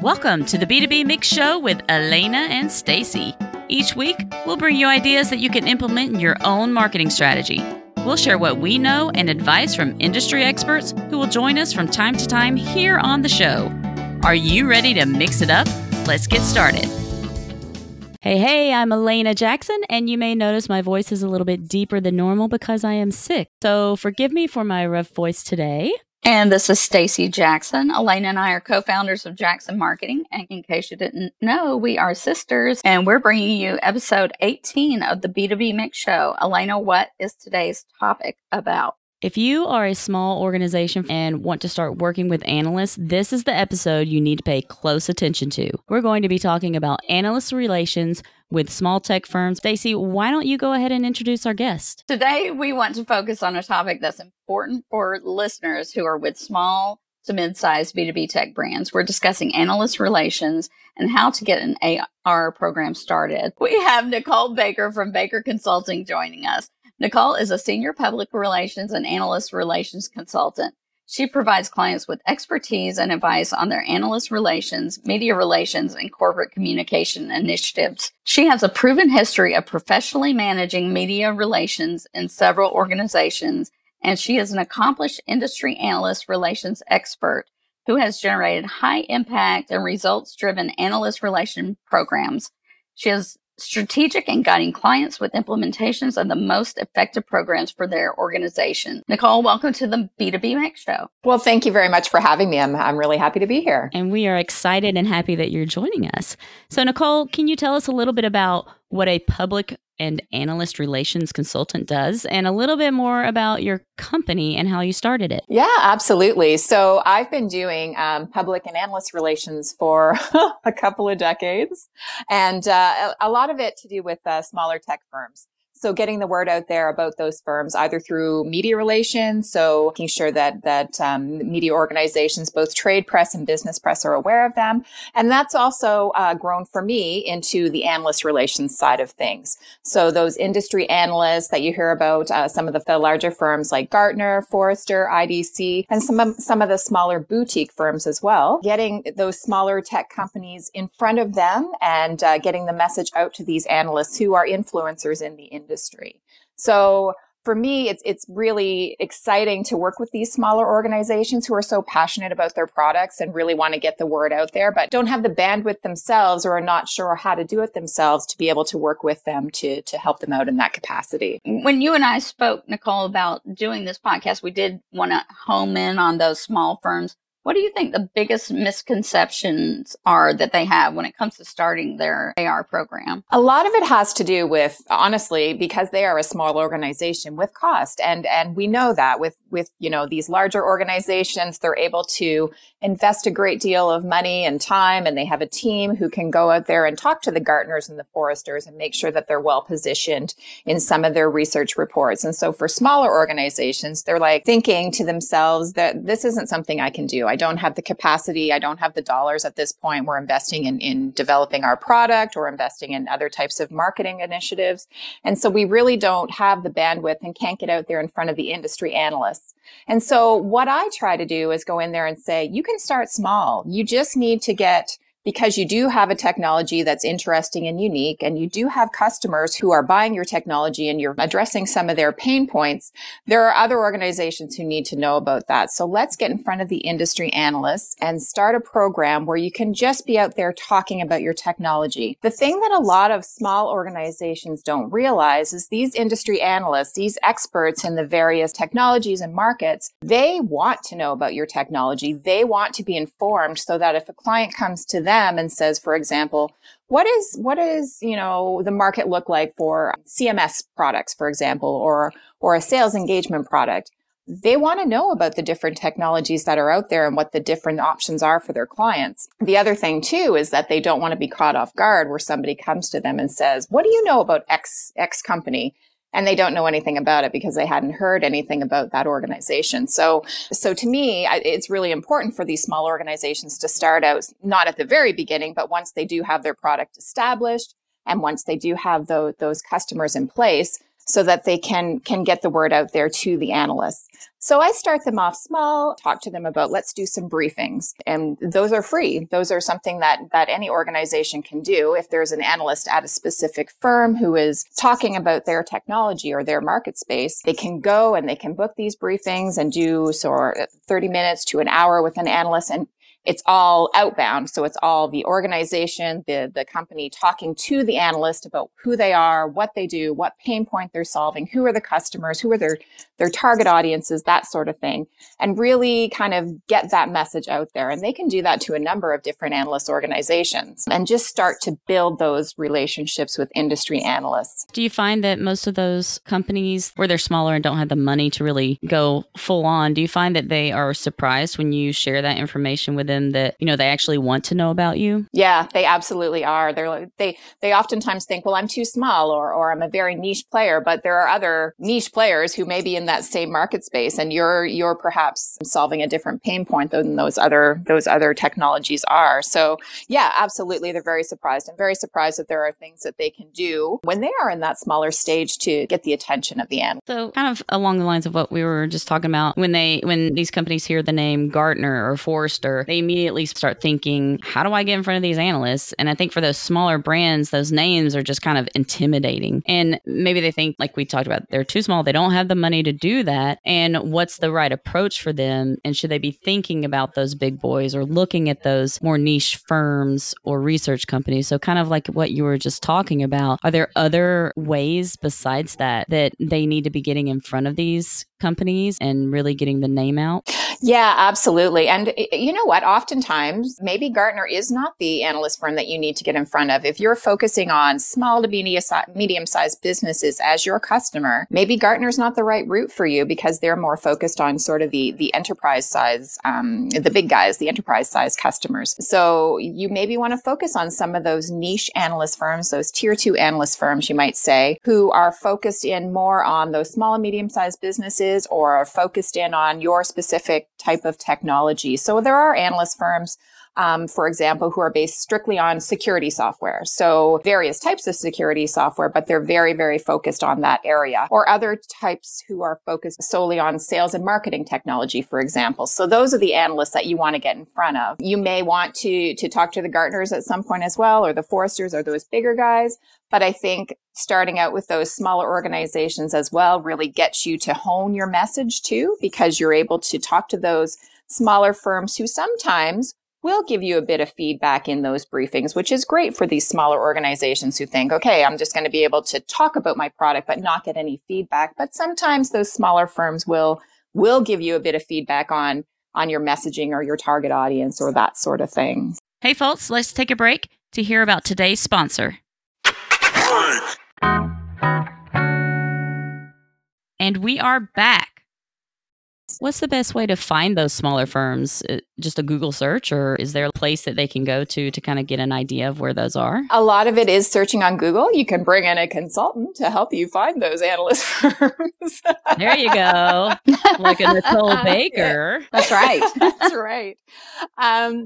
Welcome to the B2B Mix Show with Elena and Stacy. Each week, we'll bring you ideas that you can implement in your own marketing strategy. We'll share what we know and advice from industry experts who will join us from time to time here on the show. Are you ready to mix it up? Let's get started. Hey, I'm Elena Jackson, and you may notice my voice is a little bit deeper than normal because I am sick. So forgive me for my rough voice today. And this is Stacy Jackson. Elena and I are co-founders of Jackson Marketing. And in case you didn't know, we are sisters. And we're bringing you episode 18 of the B2B Mix Show. Elena, what is today's topic about? If you are a small organization and want to start working with analysts, this is the episode you need to pay close attention to. We're going to be talking about analyst relations with small tech firms. Stacy, why don't you go ahead and introduce our guest? Today, we want to focus on a topic that's important for listeners who are with small to mid-sized B2B tech brands. We're discussing analyst relations and how to get an AR program started. We have Nicole Baker from Baker Consulting joining us. Nicole is a senior public relations and analyst relations consultant. She provides clients with expertise and advice on their analyst relations, media relations, and corporate communication initiatives. She has a proven history of professionally managing media relations in several organizations, and she is an accomplished industry analyst relations expert who has generated high-impact and results-driven analyst relation programs. She is strategic and guiding clients with implementations of the most effective programs for their organization. Nicole, welcome to the B2B Mix Show. Well, thank you very much for having me. I'm really happy to be here. And we are excited and happy that you're joining us. So Nicole, can you tell us a little bit about what a public and analyst relations consultant does, and a little bit more about your company and how you started it? Yeah, absolutely. So I've been doing public and analyst relations for a couple of decades, and a lot of it to do with smaller tech firms. So getting the word out there about those firms, either through media relations, so making sure that media organizations, both trade press and business press, are aware of them. And that's also grown for me into the analyst relations side of things. So those industry analysts that you hear about, some of the larger firms like Gartner, Forrester, IDC, and some of the smaller boutique firms as well. Getting those smaller tech companies in front of them and getting the message out to these analysts who are influencers in the industry. So for me, it's really exciting to work with these smaller organizations who are so passionate about their products and really want to get the word out there, but don't have the bandwidth themselves or are not sure how to do it themselves, to be able to work with them to help them out in that capacity. When you and I spoke, Nicole, about doing this podcast, we did want to home in on those small firms. What do you think the biggest misconceptions are that they have when it comes to starting their AR program? A lot of it has to do with, honestly, because they are a small organization, with cost. And we know that with these larger organizations, they're able to invest a great deal of money and time, and they have a team who can go out there and talk to the Gartners and the Forresters and make sure that they're well positioned in some of their research reports. And so for smaller organizations, they're like thinking to themselves that this isn't something I can do. I don't have the capacity. I don't have the dollars at this point. We're investing in developing our product or investing in other types of marketing initiatives. And so we really don't have the bandwidth and can't get out there in front of the industry analysts. And so what I try to do is go in there and say, you can start small. You just need to get, because you do have a technology that's interesting and unique, and you do have customers who are buying your technology and you're addressing some of their pain points, there are other organizations who need to know about that. So let's get in front of the industry analysts and start a program where you can just be out there talking about your technology. The thing that a lot of small organizations don't realize is these industry analysts, these experts in the various technologies and markets, they want to know about your technology. They want to be informed so that if a client comes to them and says, for example, what is the market look like for CMS products, for example, or a sales engagement product, they want to know about the different technologies that are out there and what the different options are for their clients. The other thing too is that they don't want to be caught off guard where somebody comes to them and says, what do you know about X company? And they don't know anything about it because they hadn't heard anything about that organization. So to me, it's really important for these small organizations to start out, not at the very beginning, but once they do have their product established and once they do have those customers in place, so that they can get the word out there to the analysts. So I start them off small, talk to them about, let's do some briefings. And those are free. Those are something that any organization can do. If there's an analyst at a specific firm who is talking about their technology or their market space, they can go and they can book these briefings and do sort of 30 minutes to an hour with an analyst, and it's all outbound. So it's all the organization, the company talking to the analyst about who they are, what they do, what pain point they're solving, who are the customers, who are their target audiences, that sort of thing, and really kind of get that message out there. And they can do that to a number of different analyst organizations and just start to build those relationships with industry analysts. Do you find that most of those companies, where they're smaller and don't have the money to really go full on, do you find that they are surprised when you share that information with them? That, you know, they actually want to know about you? Yeah, they absolutely are. They oftentimes think, well, I'm too small or I'm a very niche player, but there are other niche players who may be in that same market space, and you're perhaps solving a different pain point than those other technologies are. So yeah, absolutely. They're very surprised. I'm very surprised that there are things that they can do when they are in that smaller stage to get the attention of the analyst. So kind of along the lines of what we were just talking about, when these companies hear the name Gartner or Forrester, they immediately start thinking, how do I get in front of these analysts? And I think for those smaller brands, those names are just kind of intimidating. And maybe they think, like we talked about, they're too small. They don't have the money to do that. And what's the right approach for them? And should they be thinking about those big boys or looking at those more niche firms or research companies? So kind of like what you were just talking about, are there other ways besides that they need to be getting in front of these companies and really getting the name out? Yeah, absolutely. And you know what? Oftentimes, maybe Gartner is not the analyst firm that you need to get in front of. If you're focusing on small to medium-sized businesses as your customer, maybe Gartner's not the right route for you because they're more focused on sort of the enterprise size, the big guys, the enterprise size customers. So you maybe want to focus on some of those niche analyst firms, those tier 2 analyst firms, you might say, who are focused in more on those small and medium-sized businesses, or are focused in on your specific type of technology. So there are analyst firms, for example, who are based strictly on security software. So various types of security software, but they're very, very focused on that area. Or other types who are focused solely on sales and marketing technology, for example. So those are the analysts that you want to get in front of. You may want to talk to the Gartners at some point as well, or the Forresters, or those bigger guys. But I think starting out with those smaller organizations as well really gets you to hone your message too, because you're able to talk to those smaller firms who sometimes will give you a bit of feedback in those briefings, which is great for these smaller organizations who think, okay, I'm just going to be able to talk about my product but not get any feedback. But sometimes those smaller firms will give you a bit of feedback on your messaging or your target audience or that sort of thing. Hey folks, let's take a break to hear about today's sponsor. And we are back. What's the best way to find those smaller firms? Just a Google search, or is there a place that they can go to kind of get an idea of where those are? A lot of it is searching on Google. You can bring in a consultant to help you find those analyst firms. There you go. Like a Nicole Baker. Yeah, that's right. That's right.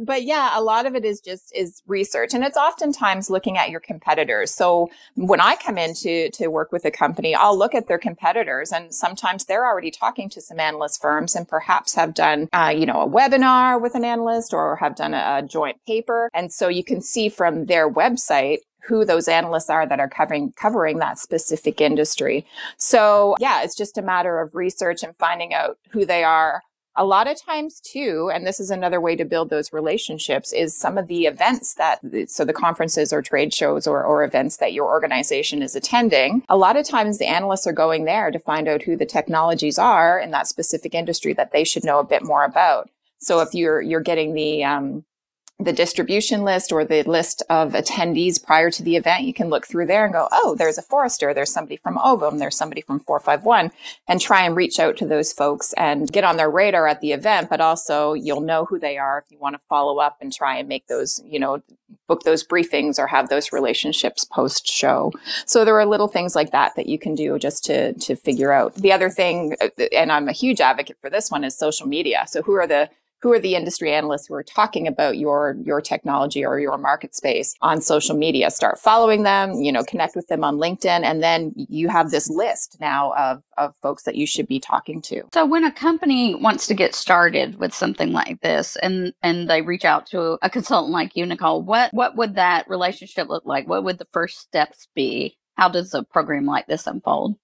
But yeah, a lot of it is research. And it's oftentimes looking at your competitors. So when I come in to work with a company, I'll look at their competitors. And sometimes they're already talking to some analyst firms, and perhaps have done, a webinar with an analyst or have done a joint paper. And so you can see from their website who those analysts are that are covering that specific industry. So yeah, it's just a matter of research and finding out who they are. A lot of times too, and this is another way to build those relationships, is some of the events so the conferences or trade shows or events that your organization is attending. A lot of times the analysts are going there to find out who the technologies are in that specific industry that they should know a bit more about. So if you're getting the distribution list or the list of attendees prior to the event, you can look through there and go, oh, there's a Forrester, there's somebody from Ovum, there's somebody from 451, and try and reach out to those folks and get on their radar at the event. But also you'll know who they are if you want to follow up and try and make those, book those briefings or have those relationships post show. So there are little things like that you can do just to figure out. The other thing, and I'm a huge advocate for this one, is social media. So who are the who are the industry analysts who are talking about your technology or your market space on social media. Start following them, connect with them on LinkedIn, and then you have this list now of folks that you should be talking to. So when a company wants to get started with something like this and they reach out to a consultant like you, Nicole, what would that relationship look like? What would the first steps be? How does a program like this unfold?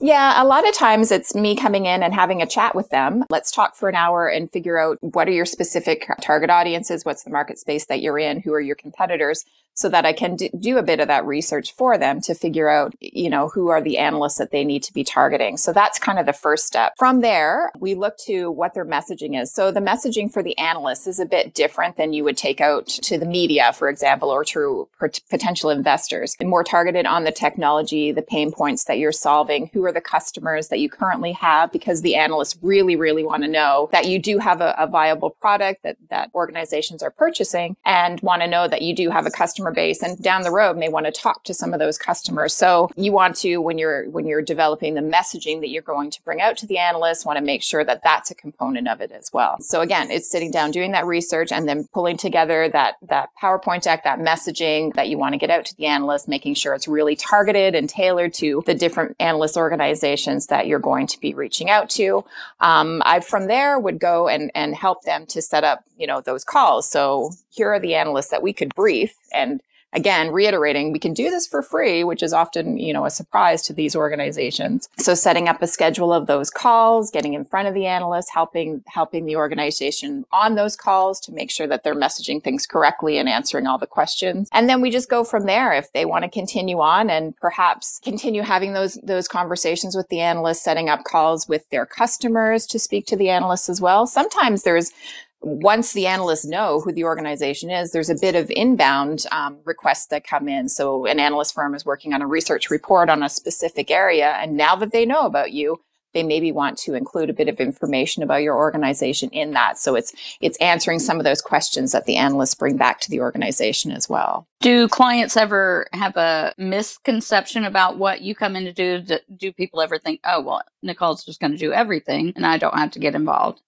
Yeah, a lot of times it's me coming in and having a chat with them. Let's talk for an hour and figure out what are your specific target audiences, what's the market space that you're in, who are your competitors, so that I can do a bit of that research for them to figure out, who are the analysts that they need to be targeting. So that's kind of the first step. From there, we look to what their messaging is. So the messaging for the analysts is a bit different than you would take out to the media, for example, or to potential investors. And more targeted on the technology, the pain points that you're solving, who are the customers that you currently have, because the analysts really, really want to know that you do have a viable product that organizations are purchasing, and want to know that you do have a customer base, and down the road may want to talk to some of those customers. So you want to, when you're developing the messaging that you're going to bring out to the analysts, want to make sure that that's a component of it as well. So again, it's sitting down, doing that research, and then pulling together that PowerPoint deck, that messaging that you want to get out to the analysts, making sure it's really targeted and tailored to the different analyst organizations that you're going to be reaching out to. I from there would go and help them to set up, those calls. So here are the analysts that we could brief. And again, reiterating, we can do this for free, which is often, a surprise to these organizations. So setting up a schedule of those calls, getting in front of the analysts, helping the organization on those calls to make sure that they're messaging things correctly and answering all the questions. And then we just go from there. If they want to continue on and perhaps continue having those conversations with the analysts, setting up calls with their customers to speak to the analysts as well. Sometimes once the analysts know who the organization is, there's a bit of inbound requests that come in. So an analyst firm is working on a research report on a specific area, and now that they know about you, they maybe want to include a bit of information about your organization in that. So it's answering some of those questions that the analysts bring back to the organization as well. Do clients ever have a misconception about what you come in to do? Do people ever think, oh, well, Nicole's just going to do everything and I don't have to get involved?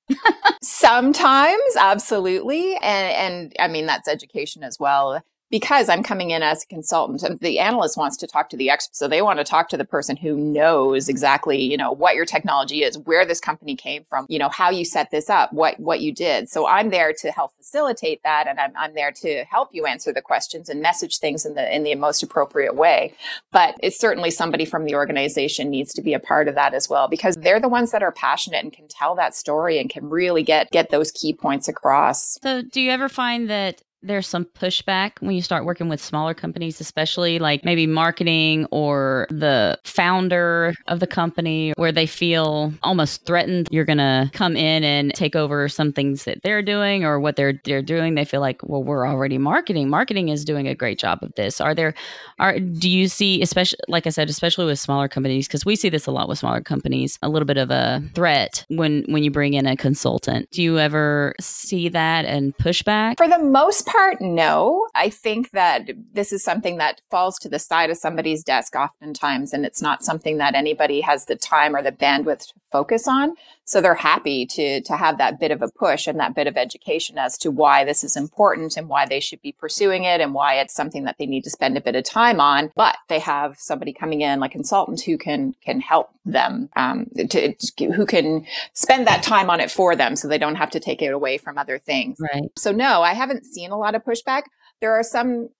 Sometimes, absolutely. And I mean, that's education as well. Because I'm coming in as a consultant, the analyst wants to talk to the expert. So they want to talk to the person who knows exactly, what your technology is, where this company came from, how you set this up, what you did. So I'm there to help facilitate that. And I'm there to help you answer the questions and message things in the most appropriate way. But it's certainly somebody from the organization needs to be a part of that as well, because they're the ones that are passionate and can tell that story and can really get those key points across. So do you ever find that there's some pushback when you start working with smaller companies, especially like maybe marketing or the founder of the company, where they feel almost threatened? You're going to come in and take over some things that they're doing or what they're doing. They feel like, well, we're already marketing. Marketing is doing a great job of this. Do you see, especially, like I said, especially with smaller companies, because we see this a lot with smaller companies, a little bit of a threat when you bring in a consultant? Do you ever see that and pushback? For the most part, no. I think that this is something that falls to the side of somebody's desk oftentimes, and it's not something that anybody has the time or the bandwidth to focus on. So they're happy to have that bit of a push and that bit of education as to why this is important and why they should be pursuing it and why it's something that they need to spend a bit of time on. But they have somebody coming in, like a consultant, who can help them, who can spend that time on it for them so they don't have to take it away from other things. Right. So no, I haven't seen a lot of pushback. There are some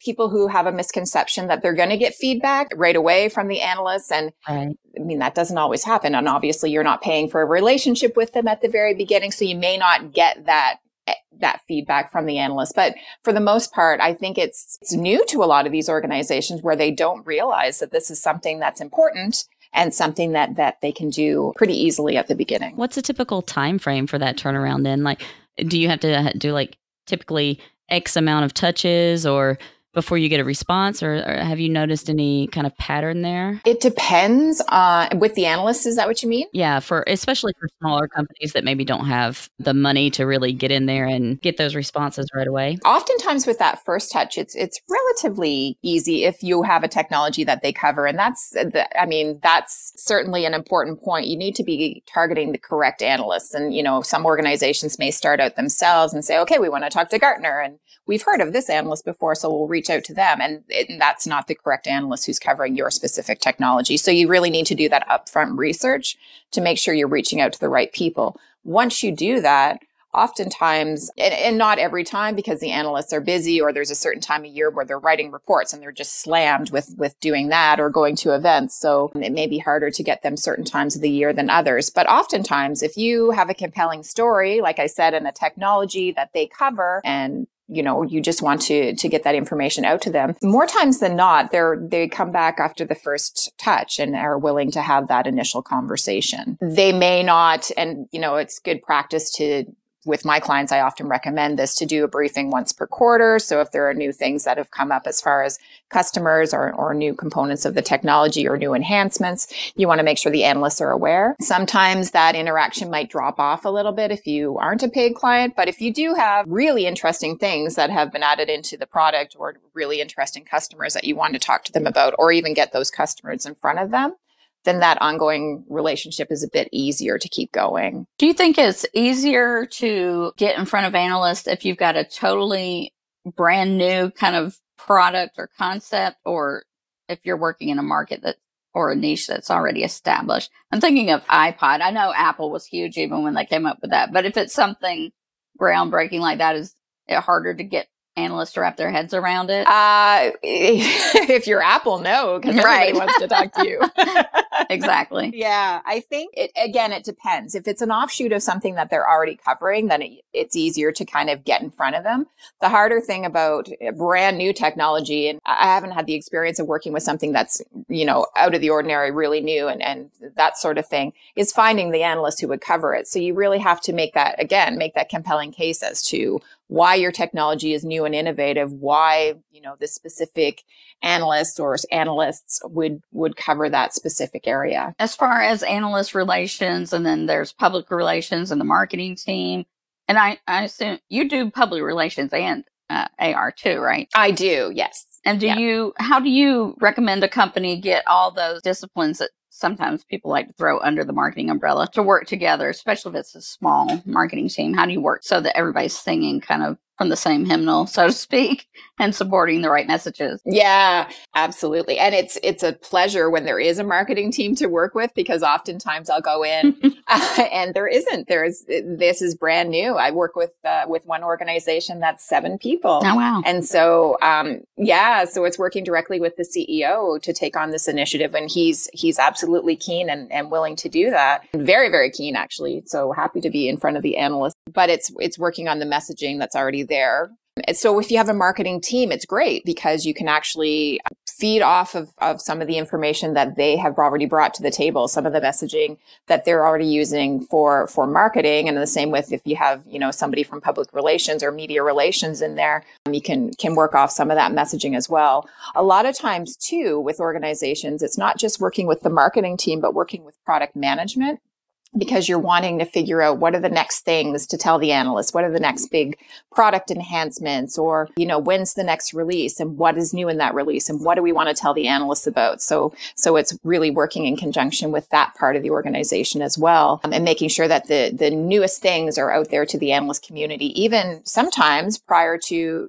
people who have a misconception that they're going to get feedback right away from the analysts. And right. I mean, that doesn't always happen. And obviously, you're not paying for a relationship with them at the very beginning. So you may not get that feedback from the analyst. But for the most part, I think it's new to a lot of these organizations, where they don't realize that this is something that's important and something that they can do pretty easily at the beginning. What's a typical time frame for that turnaround then? Like, do you have to do like typically X amount of touches, or before you get a response, or have you noticed any kind of pattern there? It depends with the analysts. Is that what you mean? Yeah, for especially for smaller companies that maybe don't have the money to really get in there and get those responses right away. Oftentimes with that first touch, it's relatively easy if you have a technology that they cover. And that's certainly an important point. You need to be targeting the correct analysts. And, you know, some organizations may start out themselves and say, okay, we want to talk to Gartner and we've heard of this analyst before, so we'll reach out to them. And that's not the correct analyst who's covering your specific technology. So you really need to do that upfront research to make sure you're reaching out to the right people. Once you do that, oftentimes, and not every time because the analysts are busy or there's a certain time of year where they're writing reports and they're just slammed with doing that or going to events. So it may be harder to get them certain times of the year than others. But oftentimes, if you have a compelling story, like I said, and a technology that they cover, and you know, you just want to get that information out to them. More times than not, they come back after the first touch and are willing to have that initial conversation. They may not, and you know, it's good practice to, with my clients, I often recommend this, to do a briefing once per quarter. So if there are new things that have come up as far as customers or new components of the technology or new enhancements, you want to make sure the analysts are aware. Sometimes that interaction might drop off a little bit if you aren't a paid client. But if you do have really interesting things that have been added into the product or really interesting customers that you want to talk to them about or even get those customers in front of them, then that ongoing relationship is a bit easier to keep going. Do you think it's easier to get in front of analysts if you've got a totally brand new kind of product or concept, or if you're working in a market that or a niche that's already established? I'm thinking of iPod. I know Apple was huge even when they came up with that, but if it's something groundbreaking like that, is it harder to get analysts wrap their heads around it? If you're Apple, no, because everybody wants to talk to you. Exactly. Yeah, I think, it depends. If it's an offshoot of something that they're already covering, then it's easier to kind of get in front of them. The harder thing about brand new technology, and I haven't had the experience of working with something that's, you know, out of the ordinary, really new and that sort of thing, is finding the analyst who would cover it. So you really have to make that compelling case as to why your technology is new and innovative, why, you know, this specific analyst or analysts would cover that specific area. As far as analyst relations, and then there's public relations and the marketing team. And I assume you do public relations and AR too, right? I do, yes. And how do you recommend a company get all those disciplines that sometimes people like to throw under the marketing umbrella to work together, especially if it's a small marketing team? How do you work so that everybody's singing kind of from the same hymnal, so to speak, and supporting the right messages? Yeah, absolutely. And it's a pleasure when there is a marketing team to work with, because oftentimes I'll go in and there isn't. This is brand new. I work with one organization that's 7 people. Oh, wow. And so, so it's working directly with the CEO to take on this initiative. And he's absolutely keen and willing to do that. Very, very keen, actually. So happy to be in front of the analyst. But it's working on the messaging that's already there. So if you have a marketing team, it's great because you can actually feed off of some of the information that they have already brought to the table, some of the messaging that they're already using for marketing. And the same with if you have, you know, somebody from public relations or media relations in there, you can work off some of that messaging as well. A lot of times too, with organizations, it's not just working with the marketing team, but working with product management, because you're wanting to figure out what are the next things to tell the analyst, what are the next big product enhancements, or, you know, when's the next release and what is new in that release and what do we want to tell the analysts about? So it's really working in conjunction with that part of the organization as well, and making sure that the newest things are out there to the analyst community, even sometimes prior to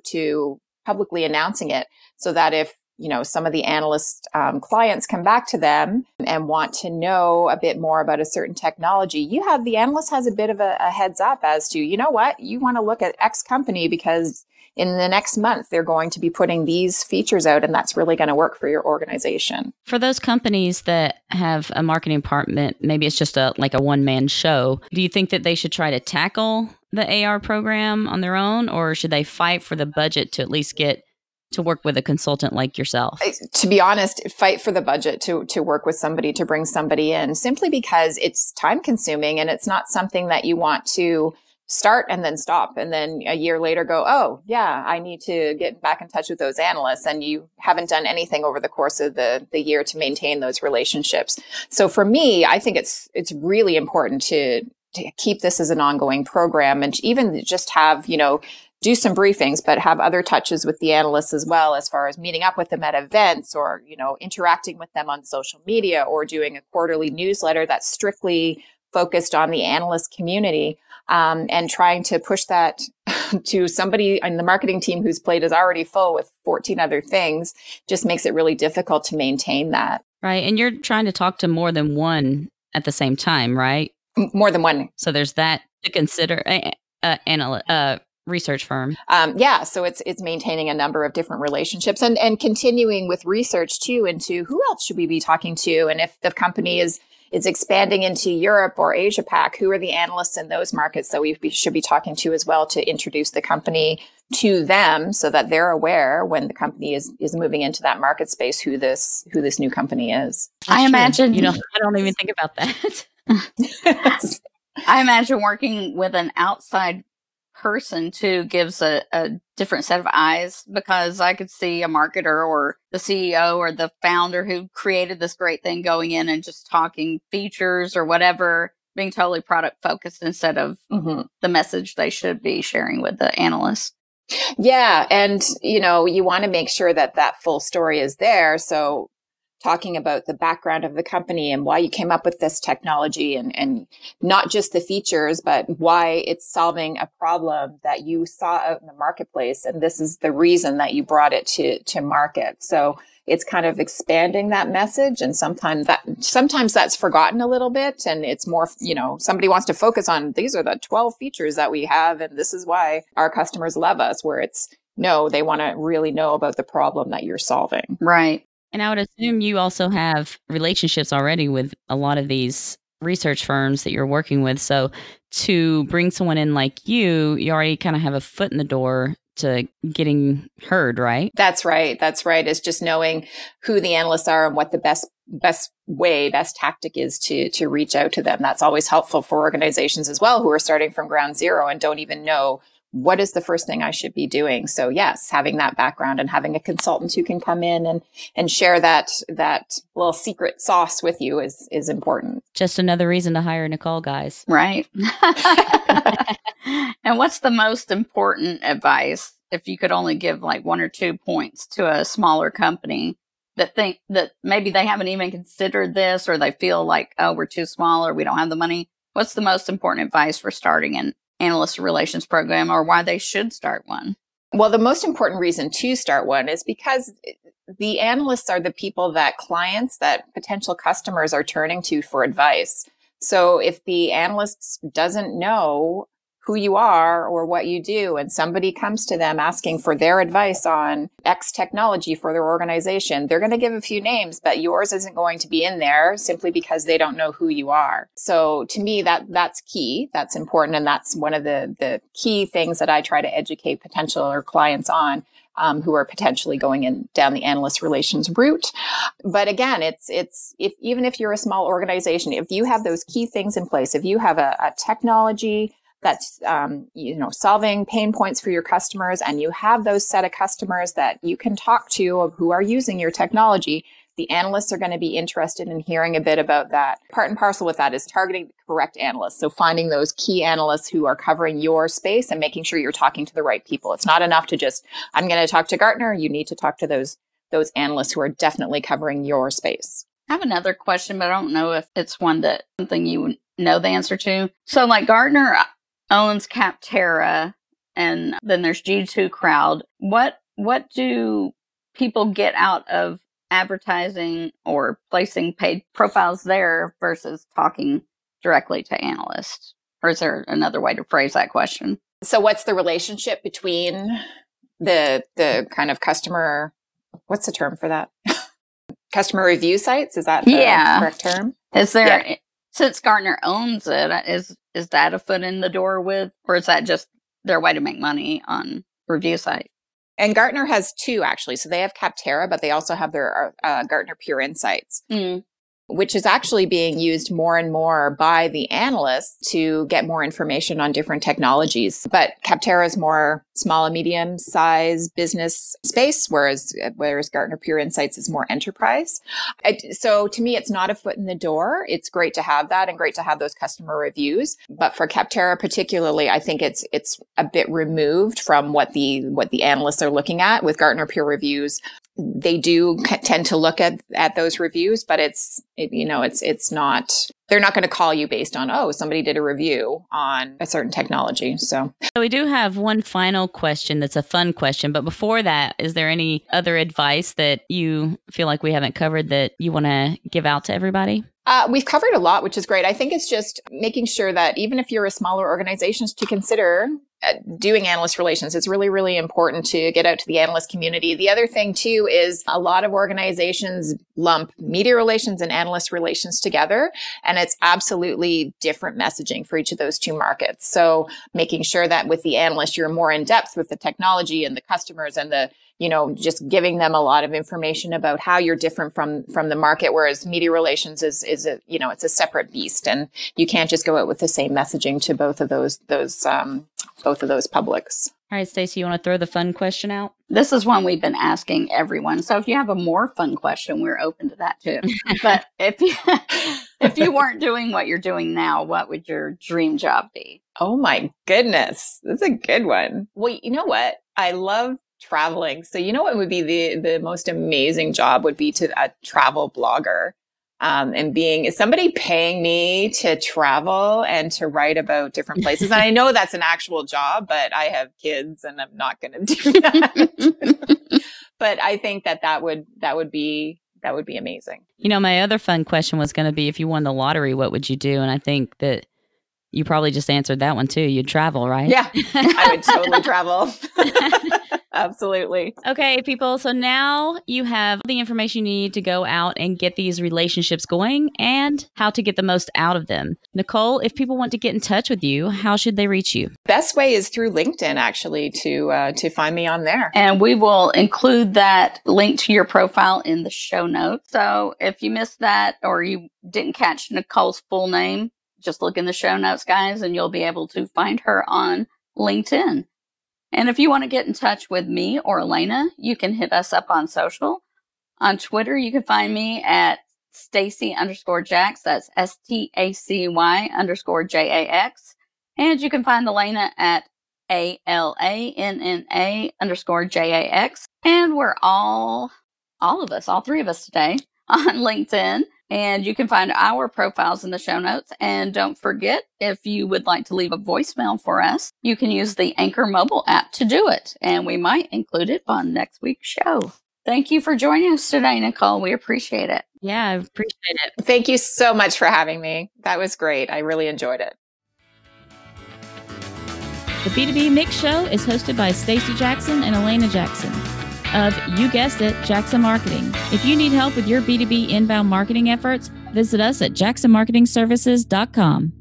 publicly announcing it, so that if, you know, some of the analyst clients come back to them and want to know a bit more about a certain technology, the analyst has a bit of a heads up as to, you know what, you want to look at X company because in the next month, they're going to be putting these features out, and that's really going to work for your organization. For those companies that have a marketing department, maybe it's just like a one-man show, do you think that they should try to tackle the AR program on their own, or should they fight for the budget to at least get to work with a consultant like yourself? To be honest, fight for the budget to work with somebody, to bring somebody in, simply because it's time consuming and it's not something that you want to start and then stop. And then a year later go, oh yeah, I need to get back in touch with those analysts. And you haven't done anything over the course of the year to maintain those relationships. So for me, I think it's really important to keep this as an ongoing program, and even just have, do some briefings, but have other touches with the analysts as well, as far as meeting up with them at events or, interacting with them on social media or doing a quarterly newsletter that's strictly focused on the analyst community, and trying to push that to somebody in the marketing team whose plate is already full with 14 other things just makes it really difficult to maintain that. Right. And you're trying to talk to more than one at the same time, right? More than one. So there's that to consider, research firm. Yeah. So it's maintaining a number of different relationships and continuing with research too, into who else should we be talking to? And if the company is expanding into Europe or Asia Pac, who are the analysts in those markets that we should be talking to as well, to introduce the company to them so that they're aware when the company is moving into that market space, who this new company is. I imagine, I don't even think about that. I imagine working with an outside person too gives a different set of eyes, because I could see a marketer or the CEO or the founder who created this great thing going in and just talking features or whatever, being totally product focused instead of the message they should be sharing with the analyst. Yeah. And, you want to make sure that full story is there. So talking about the background of the company and why you came up with this technology, and not just the features, but why it's solving a problem that you saw out in the marketplace. And this is the reason that you brought it to market. So it's kind of expanding that message. And sometimes that's forgotten a little bit. And it's more, somebody wants to focus on, these are the 12 features that we have, and this is why our customers love us, where it's, no, they want to really know about the problem that you're solving. Right. And I would assume you also have relationships already with a lot of these research firms that you're working with. So to bring someone in like you already kind of have a foot in the door to getting heard, right? That's right. It's just knowing who the analysts are and what the best tactic is to reach out to them. That's always helpful for organizations as well, who are starting from ground zero and don't even know what is the first thing I should be doing. So yes, having that background and having a consultant who can come in and share that little secret sauce with you is important. Just another reason to hire Nicole, guys. Right. And what's the most important advice, if you could only give like 1 or 2 points to a smaller company that think that maybe they haven't even considered this, or they feel like, oh, we're too small or we don't have the money? What's the most important advice for starting an analyst relations program, or why they should start one? Well, the most important reason to start one is because the analysts are the people that clients, that potential customers are turning to for advice. So if the analyst doesn't know who you are or what you do, and somebody comes to them asking for their advice on X technology for their organization, they're going to give a few names, but yours isn't going to be in there simply because they don't know who you are. So to me, that's key. That's important. And that's one of the key things that I try to educate potential or clients on, who are potentially going in down the analyst relations route. But again, even if you're a small organization, if you have those key things in place, if you have a technology that's, solving pain points for your customers, and you have those set of customers that you can talk to of who are using your technology, the analysts are going to be interested in hearing a bit about that. Part and parcel with that is targeting the correct analysts. So finding those key analysts who are covering your space and making sure you're talking to the right people. It's not enough to just, I'm going to talk to Gartner. You need to talk to those analysts who are definitely covering your space. I have another question, but I don't know if it's one that something you know the answer to. So like Gartner owns Capterra, and then there's G2 Crowd. What do people get out of advertising or placing paid profiles there versus talking directly to analysts? Or is there another way to phrase that question? So what's the relationship between the kind of customer, what's the term for that? Customer review sites, is that the correct term? Is there... Yeah. Since Gartner owns it, is that a foot in the door with, or is that just their way to make money on review sites? And Gartner has two, actually. So they have Capterra, but they also have their Gartner Peer Insights. Mm. which is actually being used more and more by the analysts to get more information on different technologies. But Capterra is more small and medium size business space, whereas Gartner Peer Insights is more enterprise. So to me, it's not a foot in the door. It's great to have that and great to have those customer reviews. But for Capterra particularly, I think it's a bit removed from what the analysts are looking at. With Gartner Peer Reviews, they do tend to look at those reviews, but they're not going to call you based on, oh, somebody did a review on a certain technology. So we do have one final question that's a fun question. But before that, is there any other advice that you feel like we haven't covered that you want to give out to everybody? We've covered a lot, which is great. I think it's just making sure that even if you're a smaller organization, to consider doing analyst relations. It's really, really important to get out to the analyst community. The other thing too is a lot of organizations lump media relations and analyst relations together, and it's absolutely different messaging for each of those two markets. So making sure that with the analyst, you're more in depth with the technology and the customers and the, just giving them a lot of information about how you're different from the market, whereas media relations is a separate beast, and you can't just go out with the same messaging to both of those publics. All right, Stacy, you want to throw the fun question out? This is one we've been asking everyone. So if you have a more fun question, we're open to that too. But if you weren't doing what you're doing now, what would your dream job be? Oh my goodness, that's a good one. Well, you know what? I love traveling. So you know what would be the most amazing job would be to a travel blogger. And is somebody paying me to travel and to write about different places? And I know that's an actual job, but I have kids and I'm not going to do that. But I think that would be amazing. My other fun question was going to be, if you won the lottery, what would you do? And I think that you probably just answered that one too. You'd travel, right? Yeah, I would totally travel. Absolutely. Okay, people. So now you have the information you need to go out and get these relationships going and how to get the most out of them. Nicole, if people want to get in touch with you, how should they reach you? Best way is through LinkedIn, actually, to find me on there. And we will include that link to your profile in the show notes. So if you missed that or you didn't catch Nicole's full name, just look in the show notes, guys, and you'll be able to find her on LinkedIn. And if you want to get in touch with me or Elena, you can hit us up on social. On Twitter, you can find me at Stacy_Jax. That's Stacy_Jax. And you can find Elena at ALANNA_JAX. And we're all three of us today on LinkedIn. And you can find our profiles in the show notes. And don't forget, if you would like to leave a voicemail for us, you can use the Anchor mobile app to do it. And we might include it on next week's show. Thank you for joining us today, Nicole. We appreciate it. Yeah, I appreciate it. Thank you so much for having me. That was great. I really enjoyed it. The B2B Mix Show is hosted by Stacy Jackson and Elena Jackson of, you guessed it, Jackson Marketing. If you need help with your B2B inbound marketing efforts, visit us at jacksonmarketingservices.com.